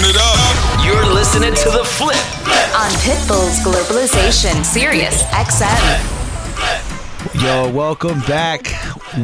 Turn it up. You're listening to The Flip on Pitbull's Globalization, Sirius XM. Yo, welcome back.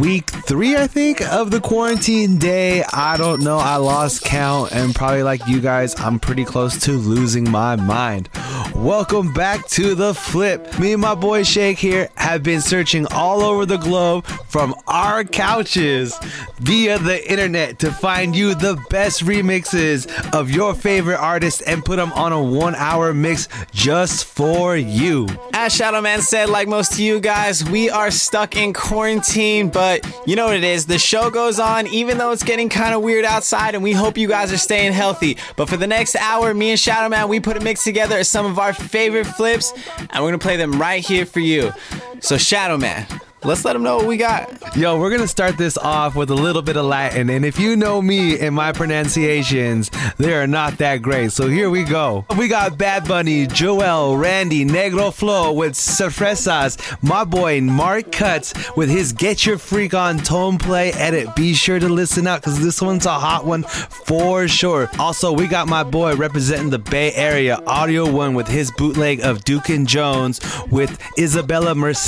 Week 3, I think, of the quarantine day. I don't know. I lost count, and probably like you guys, I'm pretty close to losing my mind. Welcome back to The Flip. Me and my boy Shake here have been searching all over the globe from our couches via the internet to find you the best remixes of your favorite artists and put them on a 1-hour mix just for you. As Shadowman said, like most of you guys, we are stuck in quarantine. But you know what it is, the show goes on even though it's getting kind of weird outside, and we hope you guys are staying healthy. But for the next hour, me and Shadowman, we put a mix together of some of our favorite flips, and we're going to play them right here for you. So Shadowman, let's let them know what we got. Yo, we're going to start this off with a little bit of Latin. And if you know me and my pronunciations, they are not that great. So here we go. We got Bad Bunny, Joel, Randy, Negro Flo with Safresas. My boy Mark Cutts with his Get Your Freak On Tone Play edit. Be sure to listen out because this one's a hot one for sure. Also, we got my boy representing the Bay Area, Audio One, with his bootleg of Duke and Jones with Isabella Mercedes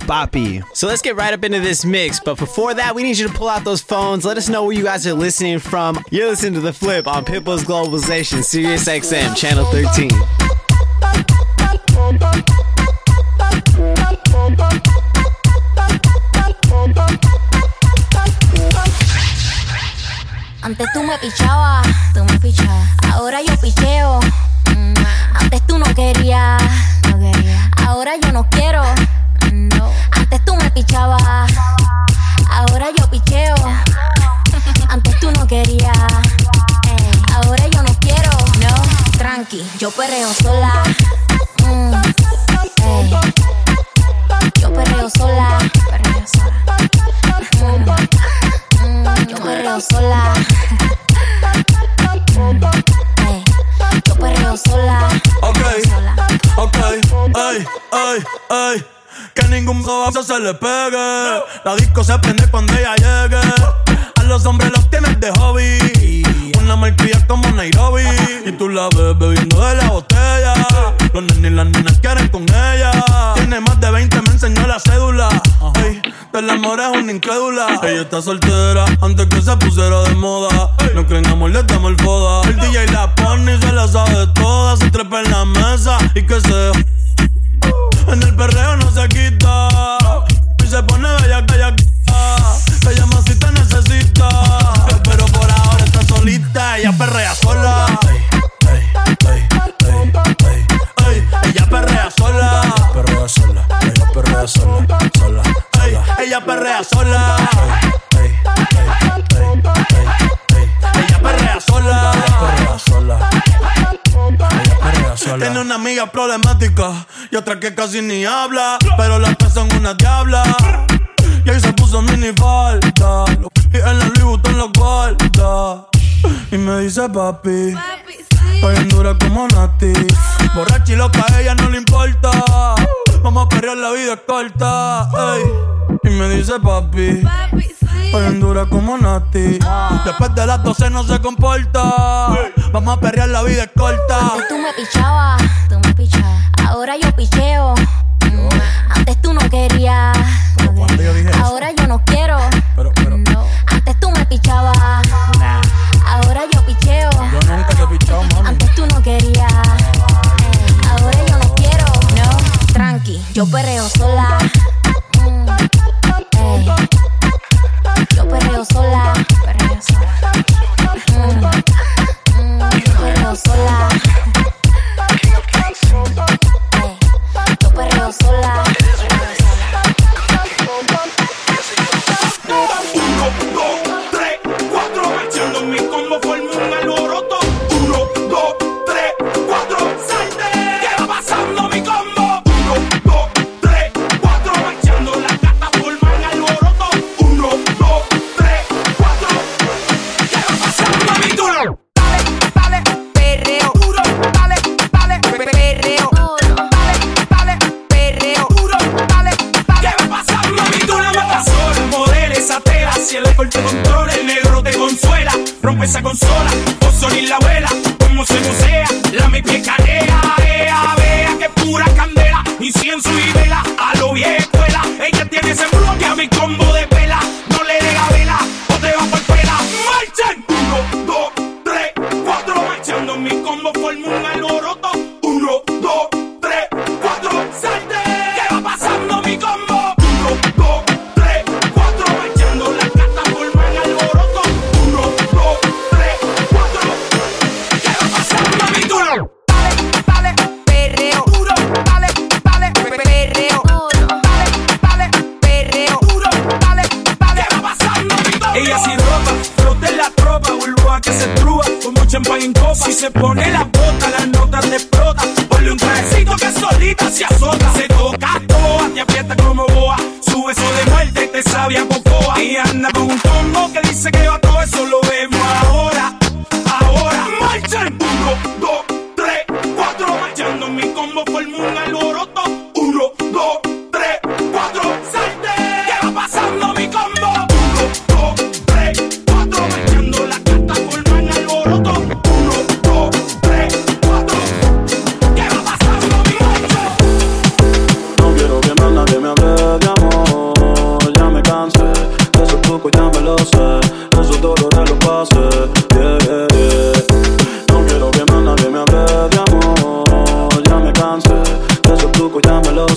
Boppy. So let's get right up into this mix. But before that, we need you to pull out those phones. Let us know where you guys are listening from. You're listening to The Flip on Pitbull's Globalization, Sirius XM, Channel 13. Antes tú me pichabas, ahora yo picheo. Antes tú no querías, ahora yo no quiero. Antes tú me pichabas, ahora yo picheo. Antes tú no querías, ahora yo no quiero. No, tranqui, yo perreo sola. Yo perreo sola. Yo perreo sola. Yo perreo sola. Ok, ok, ay, ay, ay. Que ningún bobazo se le pegue. La disco se prende cuando ella llegue. A los hombres los tienes de hobby. Una marquilla como Nairobi. Y tú la ves bebiendo de la botella. Los nenes y las nenas quieren con ella. Tiene más de 20, me enseñó la cédula. Ey, del amor es una incrédula. Ella está soltera antes que se pusiera de moda. No creen amor, le damos el foda. El DJ la pone y se la sabe toda. Se trepa en la mesa y que se... En el perreo no se quita y se pone bellaquita. Te llama si te necesita, pero por ahora está solita. Ella perrea sola. Ey, ey, ey, ey, ey. Ella perrea sola. Perrea sola, ella perrea sola, sola, sola. Ella perrea sola. Ey, ey, ey, ey, ey. Ella perrea sola. Perrea sola. Tiene una amiga problemática y otra que casi ni habla, pero las tres son una diabla. Y ahí se puso mini falda y en la Louis Vuitton lo guarda. Y me dice papi, está bien dura como Nati. Borracha y loca, a ella no le importa. Vamos a perrear, la vida es corta. Ey. Y me dice papi, está bien dura como Nati. Después de las 12 no se comporta. Vamos a perrear, la vida es corta. Antes tú me pichabas, ahora yo picheo. Antes tú no querías, ahora yo no quiero. Antes tú me pichabas, ahora yo picheo. Yo nunca te pichaba, mami. Antes tú no querías, ahora yo no quiero. No, tranqui, yo perreo sola. Yo perreo sola. Sola. Hey, yo perreo sola. Esa consola, por Sony la abuela. champán en copa. Si se pone la bota, las notas le explota. Ponle un trajecito que solita se azota. Se toca toa, te aprieta como boa. Sube eso de muerte y te sabe a cocoa. Y anda con un combo que dice que va todo eso. Lo vemos ahora, ahora. Marcha el 1, 2, 3, 4. Marchando mi combo formo un alboroto. 1, 2, 3, 4. Salte. ¿Qué va pasando mi combo? 1, 2, 3, 4. Marchando la carta forman alboroto. 1, 2, 3, 4. ¿Qué va pasando mi macho? No quiero que más nadie me hable de amor. Ya me cansé, de esos trucos ya me lo sé. En sus dolores lo pasé. Yeah, yeah, yeah. No quiero que más nadie me hable de amor. Ya me cansé, de esos trucos ya me lo sé.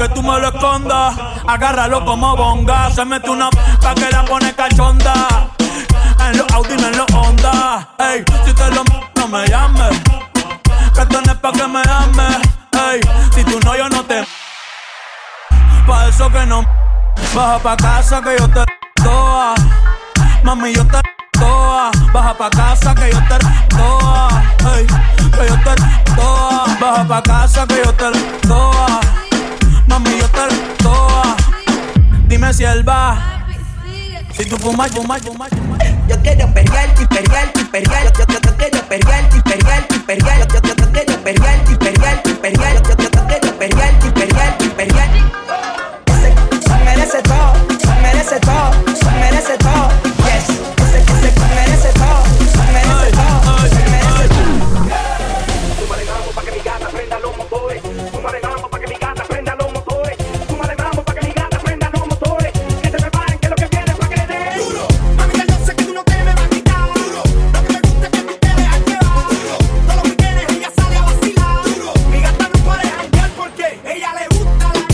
que tú me lo escondas. Agárralo como bonga. Se mete una pa' que la pone cachonda. En los Audi, en los Honda. Ey, si te lo no me llames. Que esto no es pa' que me ames. Ey, si tú no, yo no te. Pa' eso que no. Baja pa' casa que yo te toa. Mami, yo te toa. Baja pa' casa que yo te toa. Ey, que yo te toa. Baja pa' casa que yo te toa. Mami, yo te toa. Dime si él va. Si tú fumas, fumas, fumas, fumas. Yo quiero perrear, perrear, perrear. Yo quiero perrear, perrear, perrear. Yo quiero perrear, perrear, perrear. Yo quiero perrear, perrear, perrear. Ese merece todo, merece todo, merece todo. Yes, ese merece todo, merece todo, merece todo. Súmale mambo pa' que mi gata prenda los motores. Súmale mambo pa' que mi gata prenda los motores. Súmale mambo pa' que mi gata prenda los motores. Que se preparen que lo que viene pa' que le den. Duro, mami que yo sé que tú no te me vas a quitar. Duro, lo que te gusta es que tú te dejas llevar. Duro, todo lo que tienes ella sale a vacilar. Duro, mi gata no puede janguear porque ella le gusta la gasolina.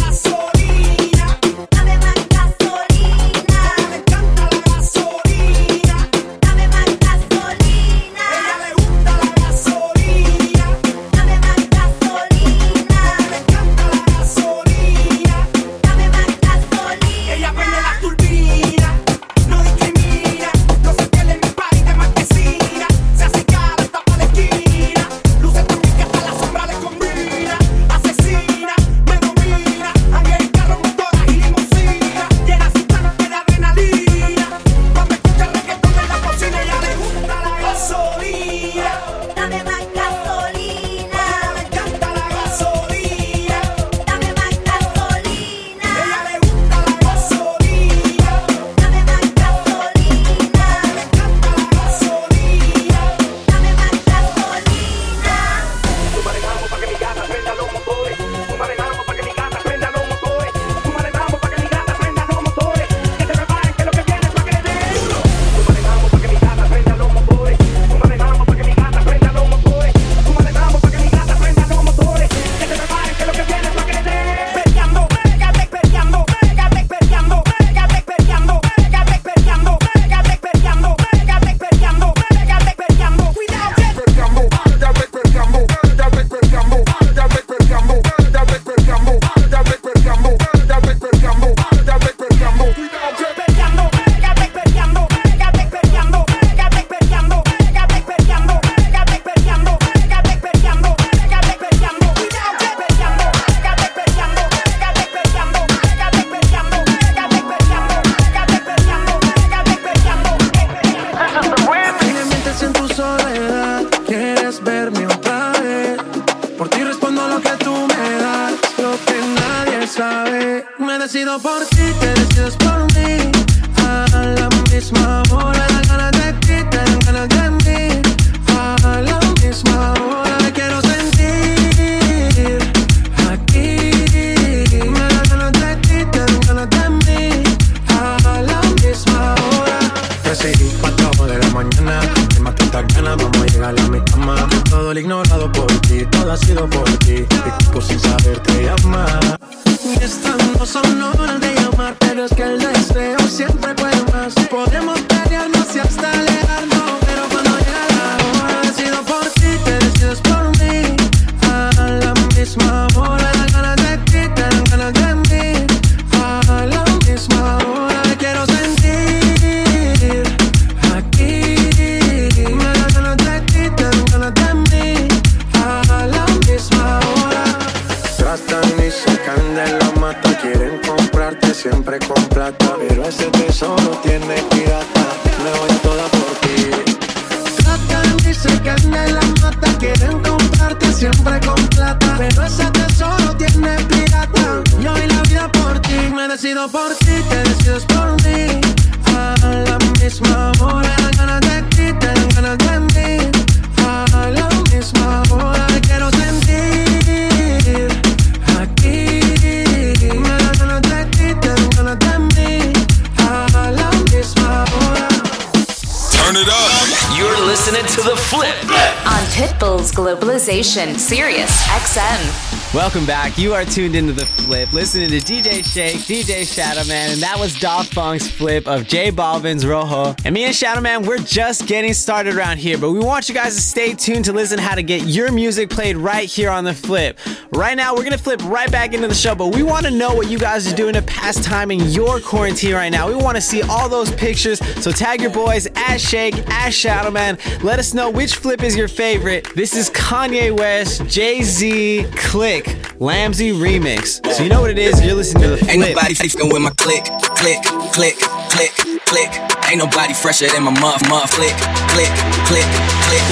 Globalization, Sirius XM. Welcome back. You are tuned into The Flip, listening to DJ Shake, DJ Shadowman, and that was Daft Punk's Flip of J Balvin's Rojo. And me and Shadowman, we're just getting started around here, but we want you guys to stay tuned to listen how to get your music played right here on The Flip. Right now, we're going to flip right back into the show, but we want to know what you guys are doing to pass time in your quarantine right now. We want to see all those pictures, so tag your boys at Shake, at Shadowman. Let us know which flip is your favorite. This is Kanye West, Jay Z, Click, Lambsy remix. So you know what it is, you're listening to The Flip. Ain't nobody fucking with my click, click, click, click, click. Ain't nobody fresher than my muff, click, click, click, click.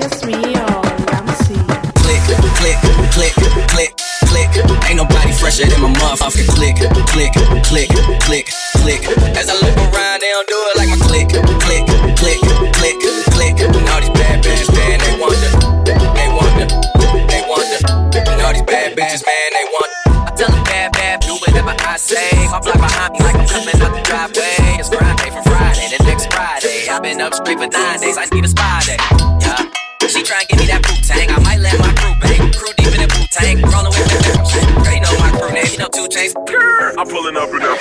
Yes, me, Lambsy. Click, click, click, click, click. Ain't nobody fresher than my motherfucking click, click, click, click, click. As I look around, they don't do it like my click, click, click, click, click. And all these bad bitches, man, they wonder, they wonder. All these bad bitches, man, they want. I tell them bad, do whatever I say. My block behind me like I'm coming out the driveway. It's Friday from Friday to next Friday. I've been up straight for 9 days, I need a spy day. Yeah, she try and give me that Wu-Tang. I might let my crew bang. Crew deep in the Wu-Tang, rolling with the shit. Girl, you know my crew name, you know 2 Chainz. I'm pulling up and up.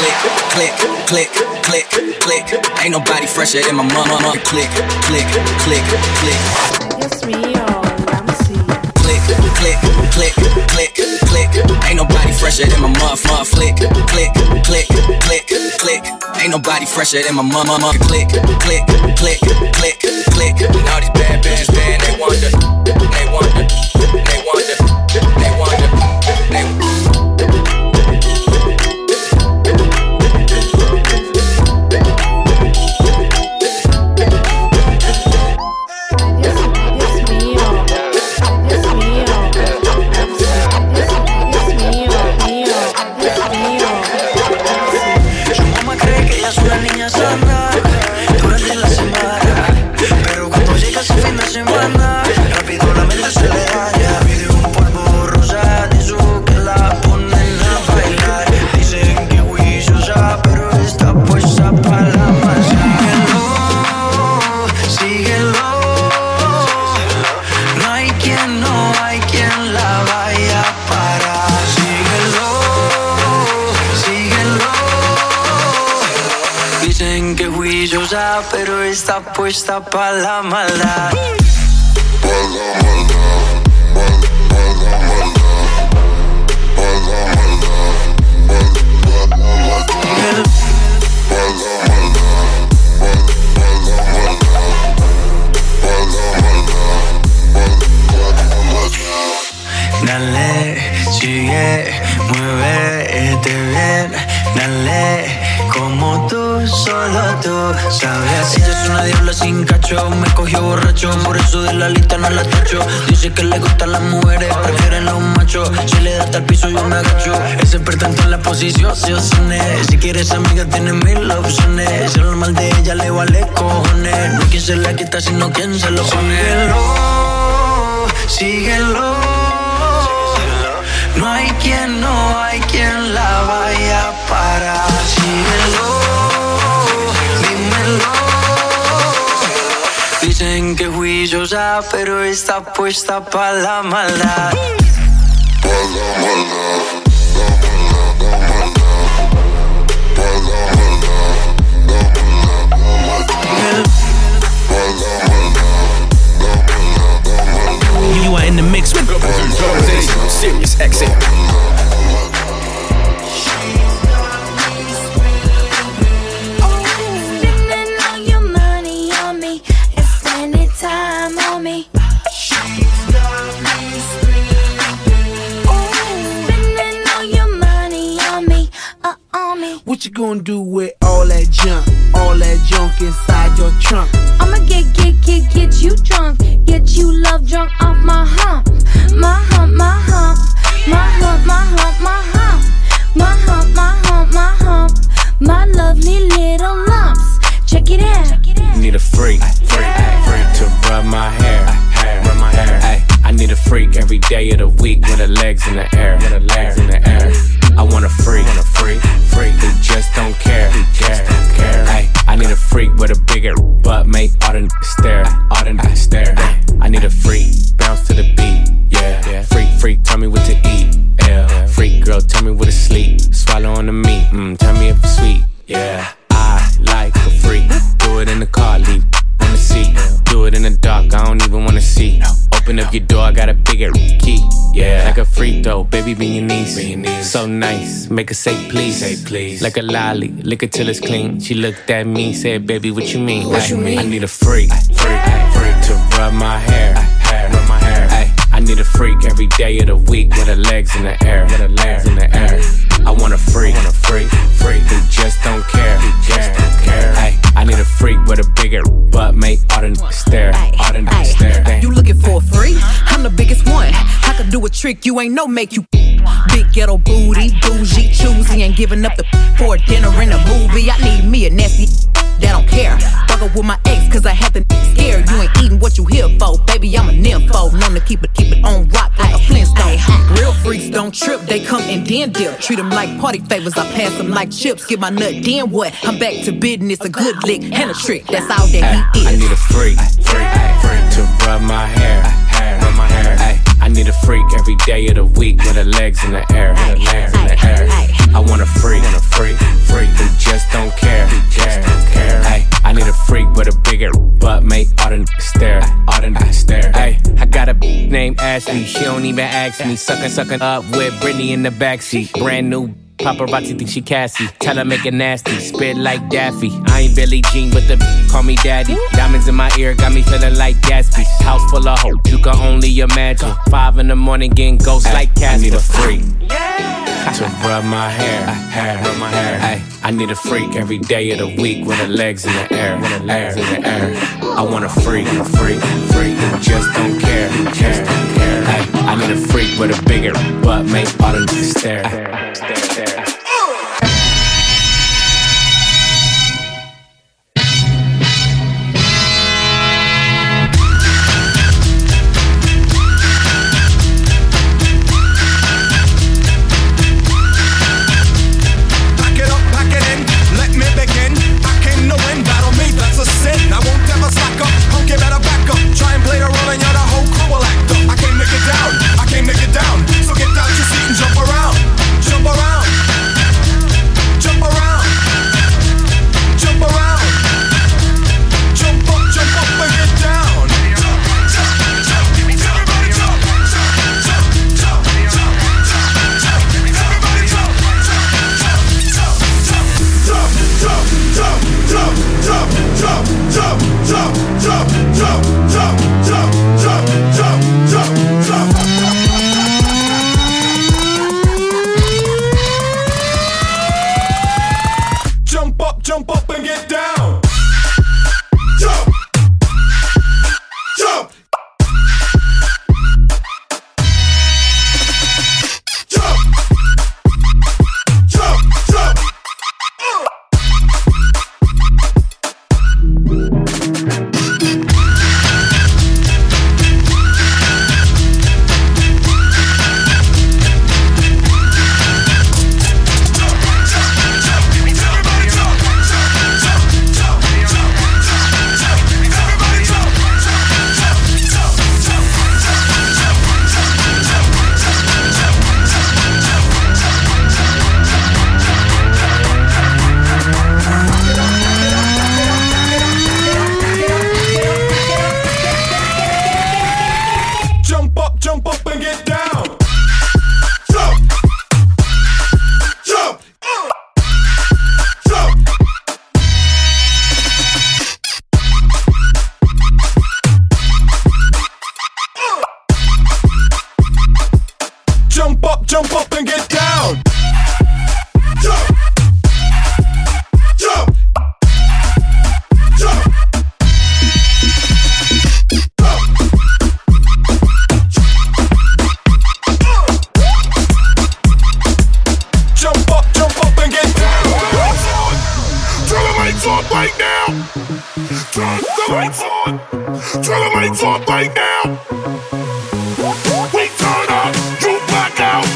Click, click, click, click. Ain't nobody fresher than my mama. Click, click, click, click. Yes, me, Lambsy. Click, click, click, click, click. Ain't nobody fresher than my mama. Click, click, click, click, click. Ain't nobody fresher than my mama. Click, click, click, click, click. And all these bad bitches, man, they wonder, they wonder, they wonder, they wonder, they wonder. Pero está puesta pa' la maldad. Dale, sigue, muévete bien, dale. Como tú, solo tú sabes. Ella es una diabla sin cacho. Me cogió borracho, por eso de la lista no la tacho. Dice que le gustan las mujeres, prefieren los machos. Si le da hasta el piso yo me agacho. Es experta en todas las posiciones. Si quieres amiga tienes mil opciones. Si hablas mal de ella le vale cojones. No quien se la quita sino quien se lo pone. Síguelo, síguelo. No hay quien la vaya a parar. Dicen que juiciosa, pero está puesta pa' la maldad. Pa' la maldad, la maldad, la maldad. Pa' la maldad, la maldad, la maldad. Pa' la maldad, la maldad, la maldad. You are in the mix with Sirius XM. What you gonna do with all that junk inside your trunk? I'ma get you drunk, get you love drunk off my hump, my hump, my hump, my hump, my hump, my hump, my hump, my hump, my hump, my lovely little lumps. Check it out. Need a freak, freak to rub my hair, rub my hair. I need a freak every day of the week with her legs in the air, with her legs in the air. I want a freak, who just don't care. Hey, I need a freak with a bigger butt, make all the stare, I need a freak, bounce to the beat, yeah. Freak, tell me what to eat, yeah. Freak girl, tell me what to sleep, swallow on the meat, tell me if it's sweet, yeah. I like a freak, do it in the car, leave on the seat, do it in the dark, I don't even wanna see. Open up your door, I got a bigger key. Yeah, like a free throw, baby, be your niece. So nice, make her say please. Like a lolly, lick it till it's clean. She looked at me, said, baby, what you mean? I need a freak, to rub my hair. I need a freak every day of the week with her legs in the air. I want a freak, who just don't care. Ay, I need a freak with a bigger butt, make all the stare. You looking for a freak? I'm the biggest one. I could do a trick you ain't know, make you big ghetto booty, bougie, choosy, ain't giving up the for dinner and a movie. I need me a nasty that don't care. Fuck up with my ex, cause I have the scared. You ain't eating what you here for, baby. I'm a nympho, known to keep it on rock like a Flintstone. Real freaks don't trip, they come and then deal. Treat them like party favors, I pass them like chips. Get my nut, then what? I'm back to business, a good lick and a trick. That's all that he is. I need a freak, to rub my hair. I need a freak every day of the week with her legs in the air. I want a freak, who just don't care. Ay, I need a freak with a bigger butt, make all the stare. Ay, I got a named Ashley, she don't even ask me. Sucking up with Britney in the backseat. Brand new paparazzi think she Cassie. Tell her make it nasty, spit like Daffy. I ain't Billie Jean, but the call me daddy. Diamonds in my ear got me feeling like Gatsby. House full of hoes, you can only imagine. 5 in the morning getting ghosts like Casper. I need a freak to rub my hair. Ay, I need a freak every day of the week with her legs in the air. I want a freak, who just don't care. Ay, I need a freak with a bigger butt, make all the stare. We turn up, you black out.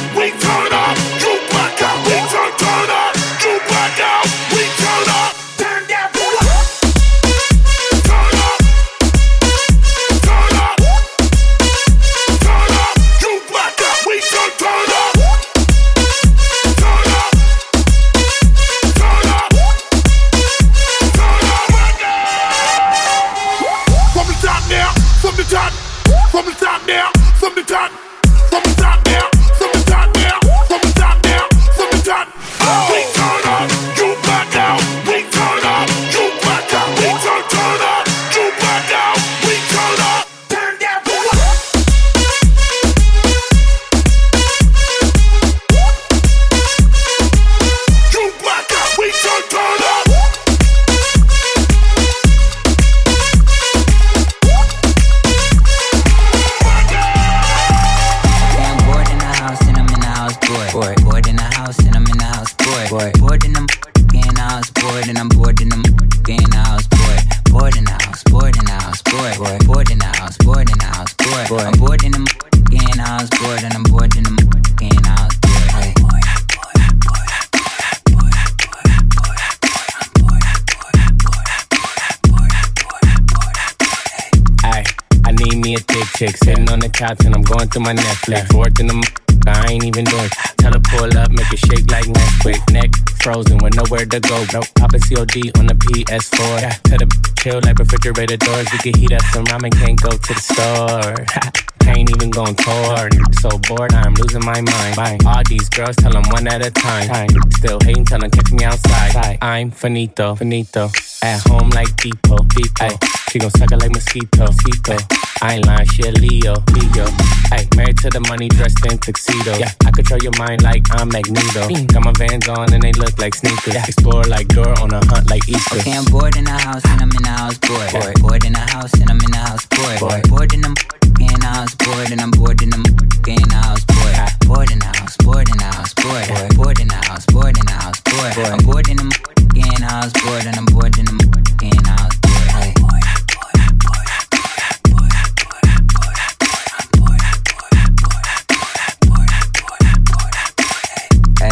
me a dick pic. Sitting on the couch and I'm going through my Netflix. Fourth in the I ain't even doing. Tell her pull up, make it shake like Netflix. Neck frozen with nowhere to go. Bro, pop a COD on the PS4. Yeah. Tell the chill like refrigerator doors. We can heat up some ramen, can't go to the store. Ain't even going toward. So bored, I'm losing my mind. Bye. All these girls, tell them one at a time. Still hating, tell them catch me outside. I'm finito, finito. At home like Depot. Ay, she gon' suck it like mosquito. I ain't lying, she a Leo. Ay, married to the money, dressed in tuxedo. Yeah, I control your mind like I'm Magneto. Got my Vans on and they look like sneakers. Explore like girl on a hunt like Easter. Okay, I'm bored in the house and I'm in the house bored. Bored in the house and I'm in the house bored. Bored in the in the house, bored and I'm bored and I'm in the house, bored. Bored in the house, bored in the house, bored. Bored in the house, bored in the house, bored. I'm bored and I'm in the house, bored and I'm bored and I'm in the house, bored.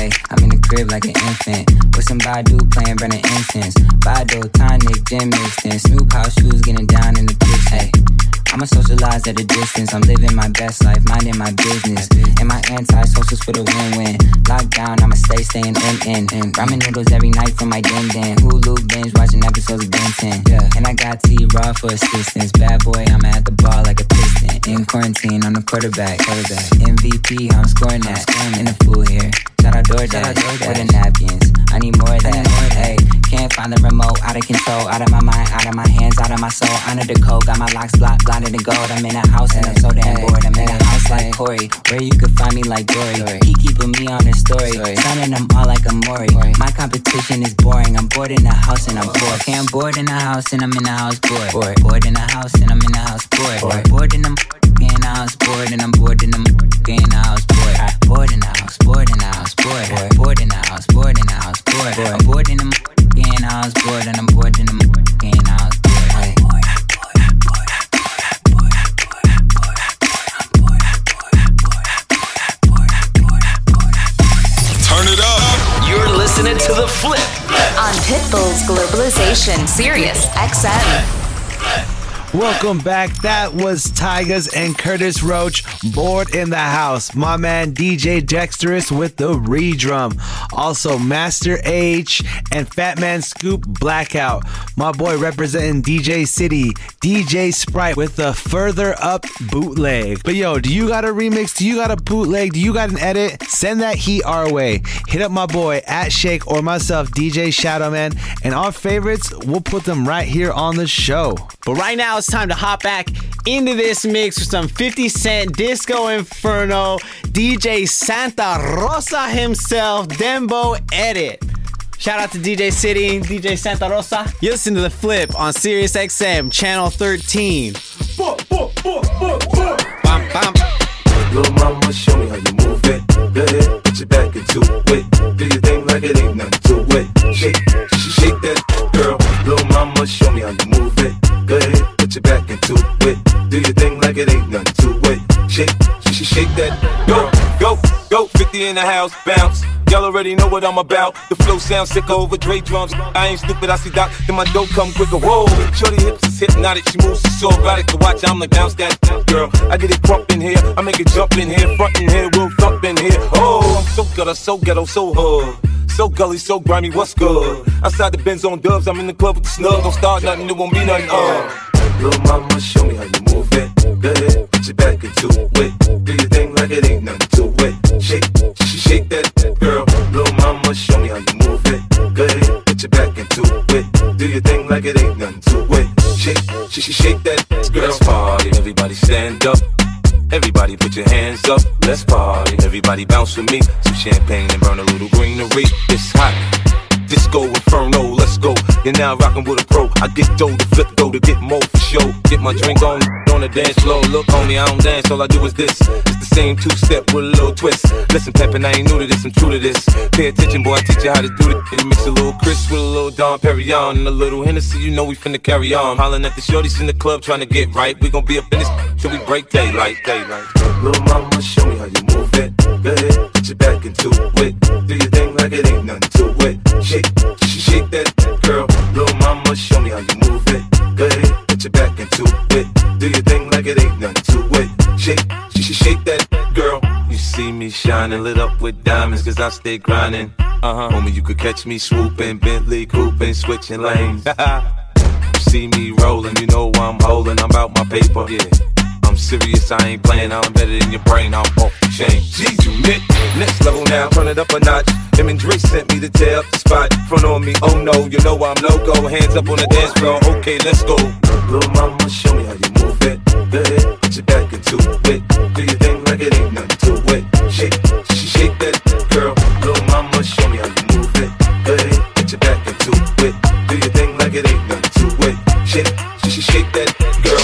I'm in the crib like an infant with some Badu playing burning incense. Badu, tonic, gin mixed in. Snoop house shoes getting down in the kitchen. I'ma socialize at a distance. I'm living my best life, minding my business. And my anti-socials for the win-win. Lockdown, I'ma staying in. Ramen noodles every night from my den. Hulu binge watching episodes of Ben 10. Yeah. And I got T-Raw for assistance. Bad boy, I'm at the ball like a piston. In quarantine, I'm the quarterback. MVP, I'm scoring that. In the pool here. Shout out DoorDash with the napkins. I need more of that. Hey, can't find the remote, out of control, out of my mind, out of my hands, out of my soul. Under the cold, got my locks blocked, blinded in gold. I'm in a house and I'm so damn bored. I'm in a house like Corey, where you could find me like Dory. He keeping me on his story, signing them all like a Mori. My competition is boring. I'm bored in the house and I'm bored. Okay, I'm bored in the house and I'm in the house bored. Bored in the house and I'm in the house bored. Bored in the house bored and I'm bored in the house bored. Bored in the house, bored in the house. Bored, bored in the house, bored in the house, bored. I'm bored in the in house, bored and I'm bored in the in house, bored. Turn it up. You're listening to The Flip on Pitbull's Globalization, Sirius XM. Welcome back. That was Tiggas and Curtis Roach, Bored in the House. My man DJ Dexterous with the redrum. Also Master H and Fatman Scoop, Blackout. My boy representing DJ City, DJ Sprite with the Further Up bootleg. But yo, do you got a remix? Do you got a bootleg? Do you got an edit? Send that heat our way. Hit up my boy at Sh8k or myself, DJ Shadowman, and our favorites, we'll put them right here on the show. But right now, it's time to hop back into this mix with some 50 Cent, Disco Inferno, DJ Santa Rosa himself, Dembo Edit. Shout out to DJ City, DJ Santa Rosa. You listen to The Flip on Sirius XM, Channel 13. Bam, bam. Little mama, show me how you move it. Go ahead, put your back into it. Do your thing like it ain't nothing to it. Shake that girl. Little mama, show me how you move it. Go ahead. Your back into it. Do your thing like it ain't nothing to it. Shake that. Go, 50 in the house, bounce. Y'all already know what I'm about. The flow sounds sick over Dre drums. I ain't stupid, I see Doc, then my dope come quicker. Whoa, shorty hips is hypnotic. She moves, she's so erotic to watch. I'm like, bounce that girl. I get it crump in here, I make it jump in here. Front in here, we'll thump in here. Oh, I'm so gutter, so ghetto, so hood. So gully, so grimy, what's good? Outside the Benz on dubs, I'm in the club with the snug. Don't start nothing, it won't be nothing, Little mama, show me how you move it. Go ahead, put your back into it. Do your thing like it ain't nothing to it. Shake that girl. Little mama, show me how you move it. Go ahead, put your back into it. Do your thing like it ain't nothing to it. Shake that girl. Let's party, everybody stand up. Everybody put your hands up, let's party. Everybody bounce with me, some champagne and burn a little greenery. It's hot, Disco Inferno, let's go. You're now rockin' with a pro. I get dough to flip dough to get more for show. Get my drink on the dance floor. Look, homie, I don't dance, all I do is this. It's the same two-step with a little twist. Listen, Peppin', I ain't new to this, I'm true to this. Pay attention, boy, I teach you how to do it. Mix a little Chris with a little Dom Perignon and a little Hennessy, you know we finna carry on. Hollin' at the shorties in the club tryna get right. We gon' be up in this till we break daylight. Little mama, show me how you move it. Go ahead, put your back into it. Do your thing like it ain't nothing to it. Shake that girl. Little mama, show me how you move it. Go ahead, put your back into it. Do your thing like it ain't nothing shining, lit up with diamonds, cause I stay grinding. Homie, you could catch me swooping, Bentley, cooping, switching lanes. See me rolling, you know I'm holding, I'm out my paper. Yeah. I'm serious, I ain't playing, I'm embedded in your brain, I'm off the chain. Jeez, you nit, next level now, turn it up a notch. Him and Dre sent me to tear up the spot. Front on me, oh no, you know I'm loco. Hands up on the dance floor, okay, let's go. Little mama, show me how you move it. Let it, put your back into it. Do your thing like it ain't nothing to it. Shake, shake that girl. Little mama, show me how you move it. Let it, put your back into it. Do your thing like it ain't nothing to it. Shake, shake that girl.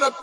wanna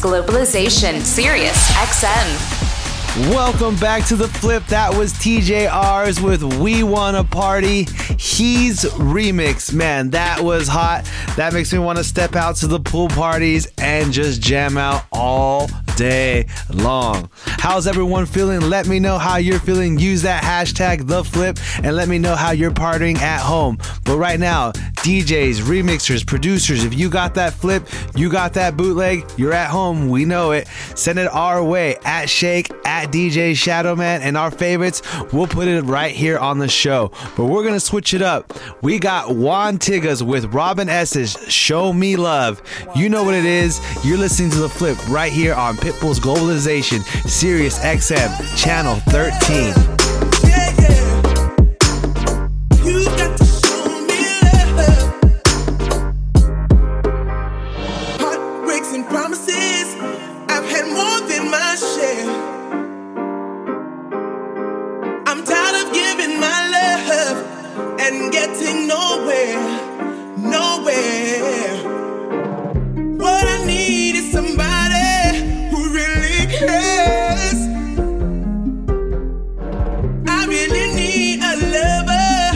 Globalization, Sirius XM. Welcome back to The Flip. That was TJRs with We Wanna Party. He's remix. Man, that was hot. That makes me want to step out to the pool parties and just jam out all day long. How's everyone feeling? Let me know how you're feeling. Use that hashtag The Flip and let me know how you're partying at home. But right now, DJs, remixers, producers, if you got that flip, you got that bootleg, you're at home, we know it. Send it our way at Sh8k, at DJ Shadowman, and our favorites, we'll put it right here on the show. But we're gonna switch it up. We got Juan Tiggas with Robin S's Show Me Love. You know what it is. You're listening to The Flip right here on Pitbull's Globalization, Sirius XM, Channel 13. Yeah, yeah. You got to show me love. Heartbreaks and promises, I've had more than my share. I'm tired of giving my love and getting nowhere. What I need is somebody I really need a lover,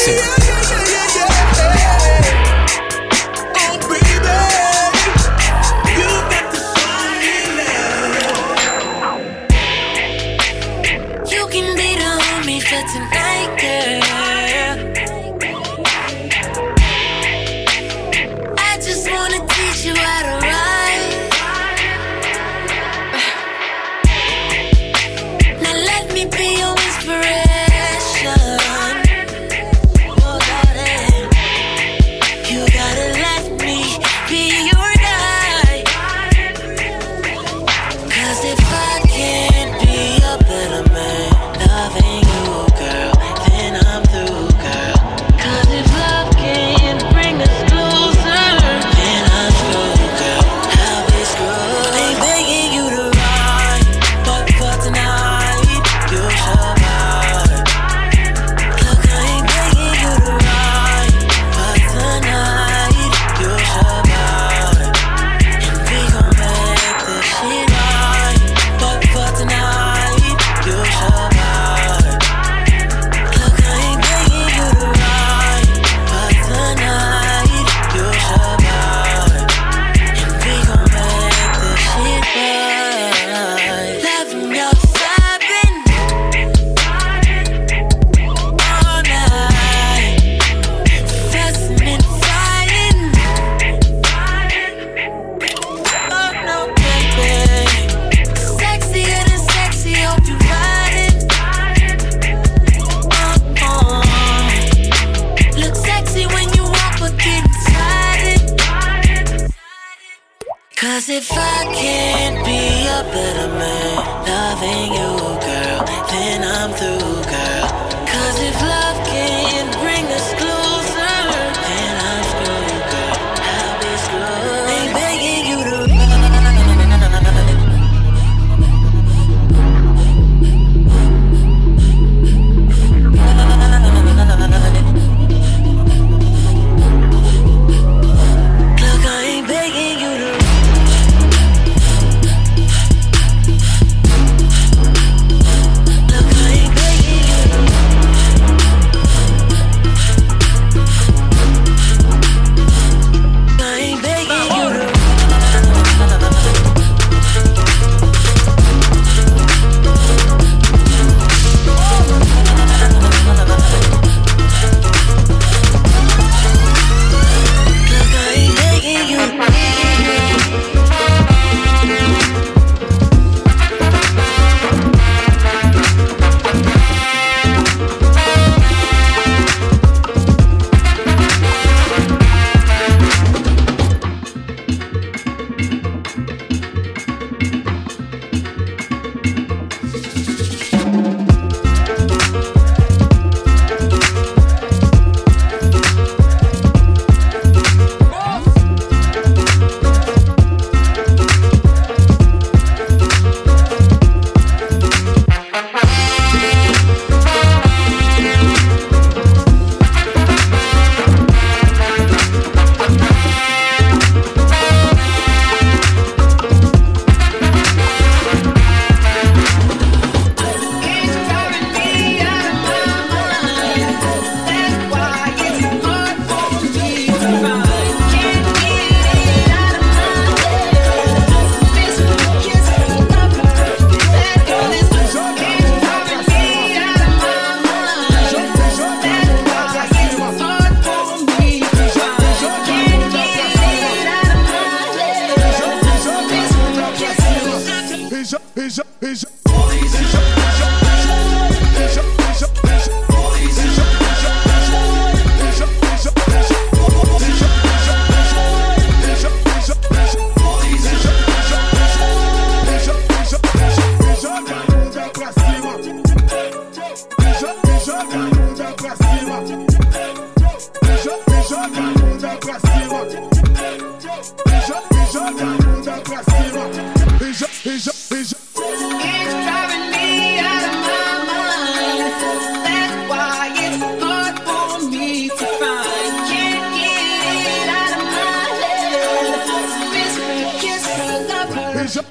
Listen.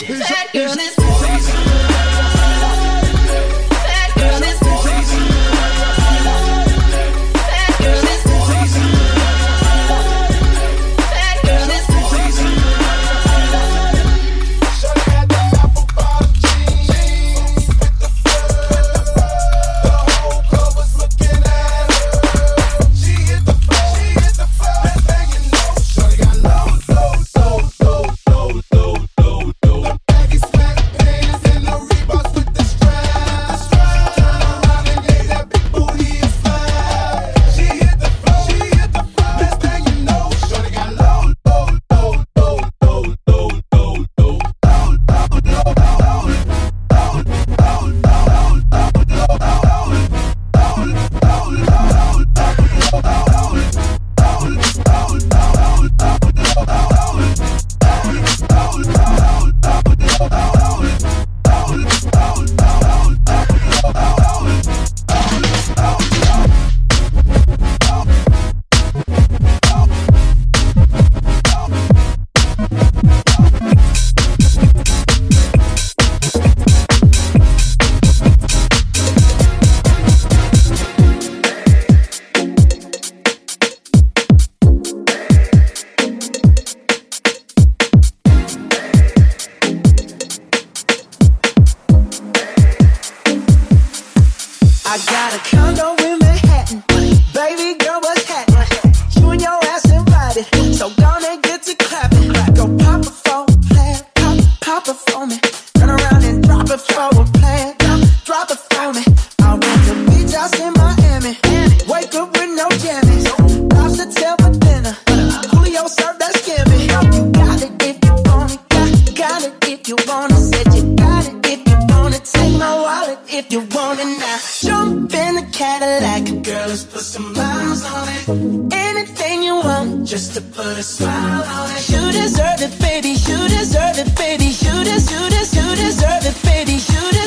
That girl is baby girl, what's happening? You and your ass invited, so gonna get to clapping. Go pop it for a plan, pop it for me. Turn around and drop it for a plan, drop it for me. I want to beach house in Miami, wake up with no jammies. Lobster tail for dinner, Julio served that scampi. You got it if you want it, got it if you want it. Said you got it if you want it, take my wallet if you want it now. Jump in the Cadillac, girl, let's put some miles on it. Anything you want, just to put a smile on it. You deserve it, baby. You deserve it, baby. You deserve it, baby. You deserve it.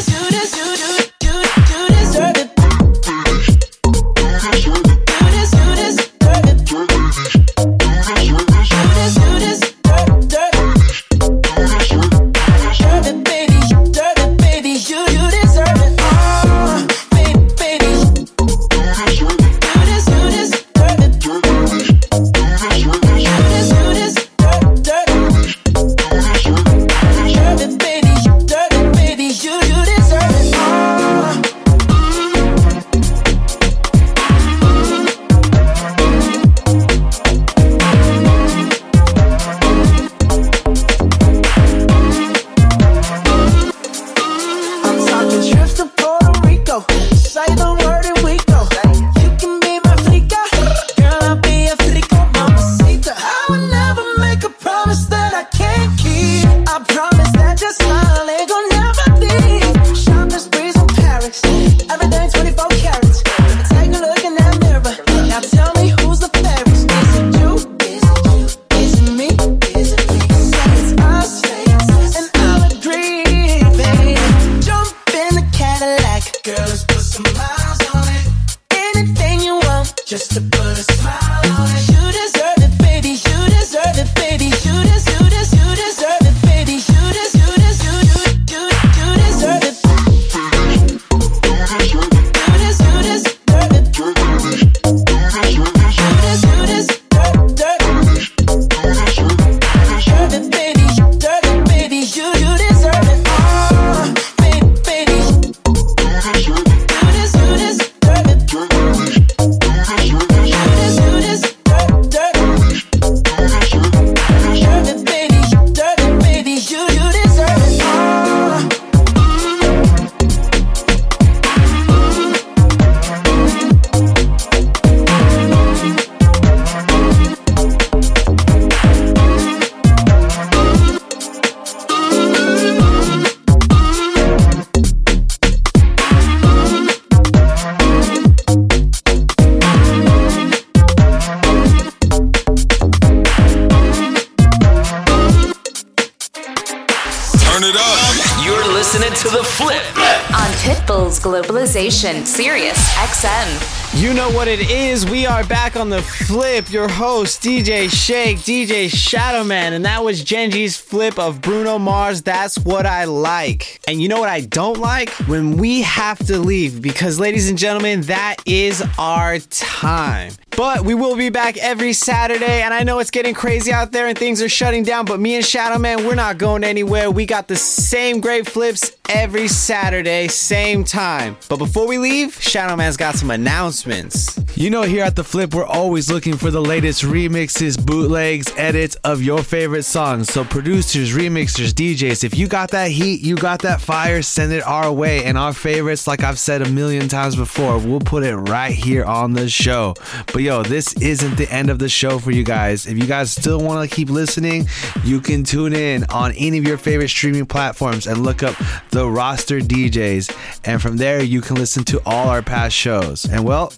Sirius XM. You know what it is. We are back on The Flip. Your host, DJ Shake, DJ Shadowman. And that was Genji's flip of Bruno Mars, That's What I Like. And you know what I don't like? When we have to leave, because ladies and gentlemen, that is our time. But we will be back every Saturday, and I know it's getting crazy out there and things are shutting down, but me and Shadowman, we're not going anywhere. We got the same great flips every Saturday, same time. But before we leave, Shadowman's got some announcements. You know, here at The Flip, we're always looking for the latest remixes, bootlegs, edits of your favorite songs. So producers, remixers, DJs, if you got that heat, you got that fire, send it our way. And our favorites, like I've said a million times before, we'll put it right here on the show. But yo, this isn't the end of the show for you guys. If you guys still want to keep listening, you can tune in on any of your favorite streaming platforms and look up The Roster DJs. And from there, you can listen to all our past shows. And well,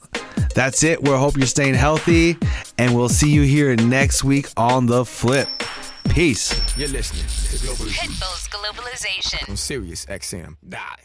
that's it. We hope you're staying healthy, and we'll see you here next week on The Flip. Peace. You're listening to Pitbull's Globalization on Sirius XM.